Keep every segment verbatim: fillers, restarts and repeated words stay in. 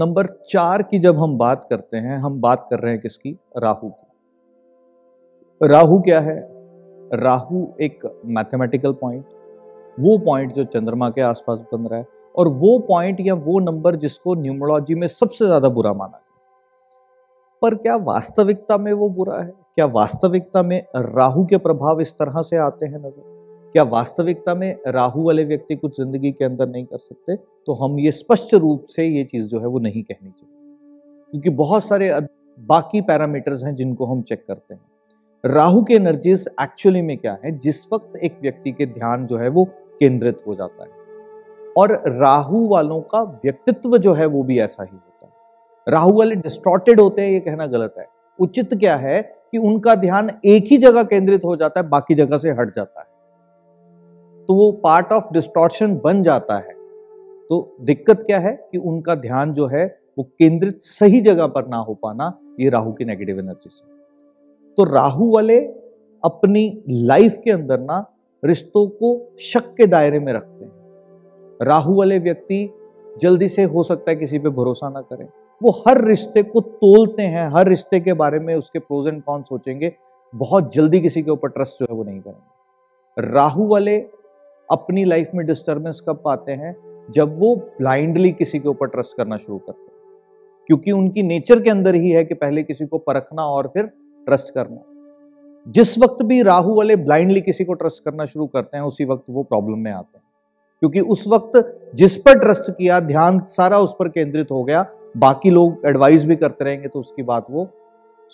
Number चार की जब हम बात करते हैं, हम बात कर रहे हैं किसकी? राहु की। राहु क्या है? राहु एक मैथमेटिकल पॉइंट, वो पॉइंट जो चंद्रमा के आसपास बन रहा है, और वो पॉइंट या वो नंबर जिसको न्यूमरोलॉजी में सबसे ज्यादा बुरा माना गया। पर क्या वास्तविकता में वो बुरा है? क्या वास्तविकता में राहु के प्रभाव इस तरह से आते हैं नजर? क्या वास्तविकता में राहु वाले व्यक्ति कुछ जिंदगी के अंदर नहीं कर सकते? तो हम ये स्पष्ट रूप से ये चीज़ जो है वो नहीं कहनी चाहिए, क्योंकि बहुत सारे बाकी पैरामीटर्स हैं जिनको हम चेक करते हैं। राहु के एनर्जीज एक्चुअली में क्या है? जिस वक्त एक व्यक्ति के ध्यान जो है वो केंद्रित हो जाता है, और राहु वालों का व्यक्तित्व जो है वो भी ऐसा ही होता है। राहु वाले डिस्टॉर्टेड होते हैं ये कहना गलत है। उचित क्या है कि उनका ध्यान एक ही जगह केंद्रित हो जाता है, बाकी जगह से हट जाता है, तो वो पार्ट ऑफ डिस्टॉर्शन बन जाता है। तो दिक्कत क्या है कि उनका ध्यान जो है वो केंद्रित सही जगह पर ना हो पाना, ये राहु की नेगेटिव एनर्जी से। तो राहु वाले अपनी लाइफ के अंदर ना रिश्तों को शक के दायरे में रखते हैं। राहु वाले व्यक्ति जल्दी से हो सकता है किसी पे भरोसा ना करें, वो हर रिश्ते को तोलते हैं, हर रिश्ते के बारे में उसके प्रोज एंड कॉन्स सोचेंगे, बहुत जल्दी किसी के ऊपर ट्रस्ट जो है वो नहीं करेंगे। राहु वाले अपनी लाइफ में डिस्टर्बेंस कब पाते हैं? जब वो ब्लाइंडली किसी के ऊपर ट्रस्ट करना शुरू करते हैं, क्योंकि उनकी नेचर के अंदर ही है कि पहले किसी को परखना और फिर ट्रस्ट करना। जिस वक्त भी राहु वाले ब्लाइंडली किसी को ट्रस्ट करना शुरू करते हैं, उसी वक्त वो प्रॉब्लम में आते हैं, क्योंकि उस वक्त जिस पर ट्रस्ट किया, ध्यान सारा उस पर केंद्रित हो गया, बाकी लोग एडवाइस भी करते रहेंगे तो उसकी बात वो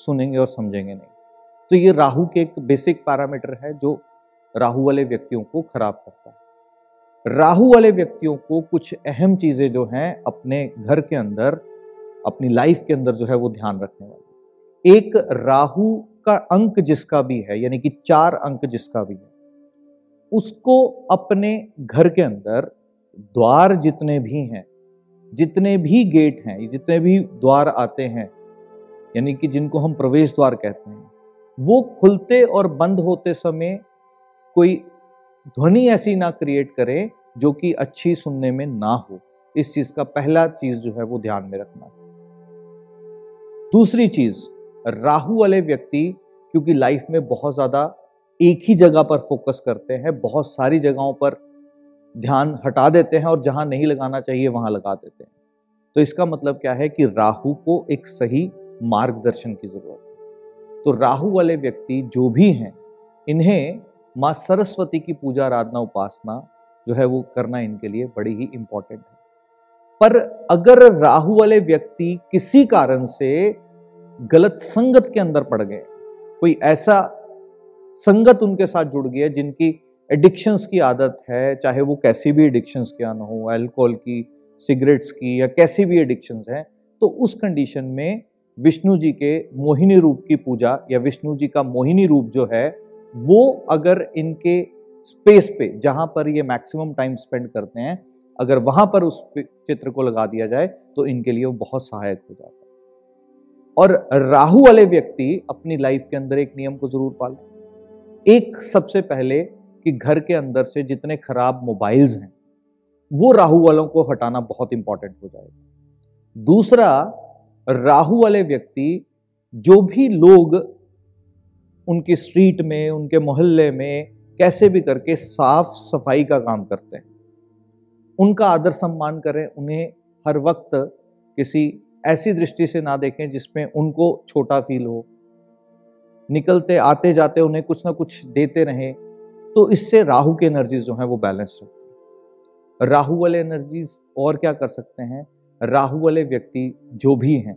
सुनेंगे और समझेंगे नहीं। तो ये राहु के एक बेसिक पैरामीटर है जो राहु वाले व्यक्तियों को खराब करता है। राहु वाले व्यक्तियों को कुछ अहम चीजें जो हैं अपने घर के अंदर, अपनी लाइफ के अंदर जो है वो ध्यान रखने वाली। एक राहु का अंक जिसका भी है, यानी कि चार अंक जिसका भी है, उसको अपने घर के अंदर द्वार जितने भी हैं, जितने भी गेट हैं, जितने भी द्वार आते हैं, यानी कि जिनको हम प्रवेश द्वार कहते हैं, वो खुलते और बंद होते समय कोई ध्वनि ऐसी ना क्रिएट करें जो कि अच्छी सुनने में ना हो। इस चीज का पहला चीज जो है वो ध्यान में रखना। दूसरी चीज, राहु वाले व्यक्ति क्योंकि लाइफ में बहुत ज्यादा एक ही जगह पर फोकस करते हैं, बहुत सारी जगहों पर ध्यान हटा देते हैं और जहां नहीं लगाना चाहिए वहां लगा देते हैं। तो इसका मतलब क्या है कि राहु को एक सही मार्गदर्शन की जरूरत है। तो राहु वाले व्यक्ति जो भी हैं, इन्हें माँ सरस्वती की पूजा आराधना उपासना जो है वो करना इनके लिए बड़ी ही इम्पोर्टेंट है। पर अगर राहु वाले व्यक्ति किसी कारण से गलत संगत के अंदर पड़ गए, कोई ऐसा संगत उनके साथ जुड़ गई है जिनकी एडिक्शंस की आदत है, चाहे वो कैसी भी एडिक्शंस क्या ना हो, अल्कोहल की, सिगरेट्स की, या कैसी भी एडिक्शंस हैं, तो उस कंडीशन में विष्णु जी के मोहिनी रूप की पूजा या विष्णु जी का मोहिनी रूप जो है वो अगर इनके स्पेस पे जहां पर ये मैक्सिमम टाइम स्पेंड करते हैं, अगर वहां पर उस चित्र को लगा दिया जाए तो इनके लिए वो बहुत सहायक हो जाता है। और राहु वाले व्यक्ति अपनी लाइफ के अंदर एक नियम को जरूर पालें। एक सबसे पहले कि घर के अंदर से जितने खराब मोबाइल्स हैं वो राहु वालों को हटाना बहुत इंपॉर्टेंट हो जाएगा। दूसरा, राहु वाले व्यक्ति जो भी लोग उनकी स्ट्रीट में, उनके मोहल्ले में कैसे भी करके साफ सफाई का काम करते हैं, उनका आदर सम्मान करें। उन्हें हर वक्त किसी ऐसी दृष्टि से ना देखें जिसमें उनको छोटा फील हो। निकलते आते जाते उन्हें कुछ ना कुछ देते रहें, तो इससे राहु की एनर्जीज जो हैं वो बैलेंस रहती है। राहु वाले एनर्जीज और क्या कर सकते हैं? राहु वाले व्यक्ति जो भी हैं,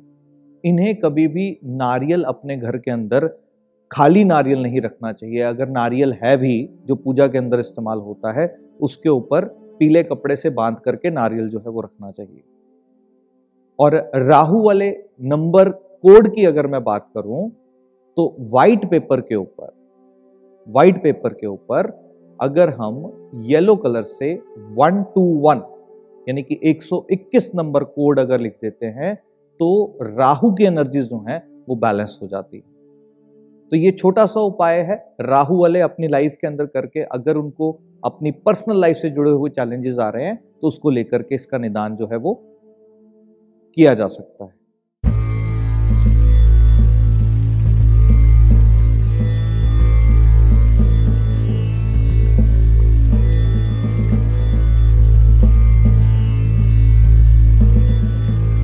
इन्हें कभी भी नारियल अपने घर के अंदर खाली नारियल नहीं रखना चाहिए। अगर नारियल है भी जो पूजा के अंदर इस्तेमाल होता है, उसके ऊपर पीले कपड़े से बांध करके नारियल जो है वो रखना चाहिए। और राहु वाले नंबर कोड की अगर मैं बात करूं तो वाइट पेपर के ऊपर वाइट पेपर के ऊपर अगर हम येलो कलर से वन टू वन यानी कि एक सौ इक्कीस नंबर कोड अगर लिख देते हैं तो राहु की एनर्जीज जो है वो बैलेंस हो जाती है। तो ये छोटा सा उपाय है राहु वाले अपनी लाइफ के अंदर करके, अगर उनको अपनी पर्सनल लाइफ से जुड़े हुए चैलेंजेस आ रहे हैं तो उसको लेकर के इसका निदान जो है वो किया जा सकता है।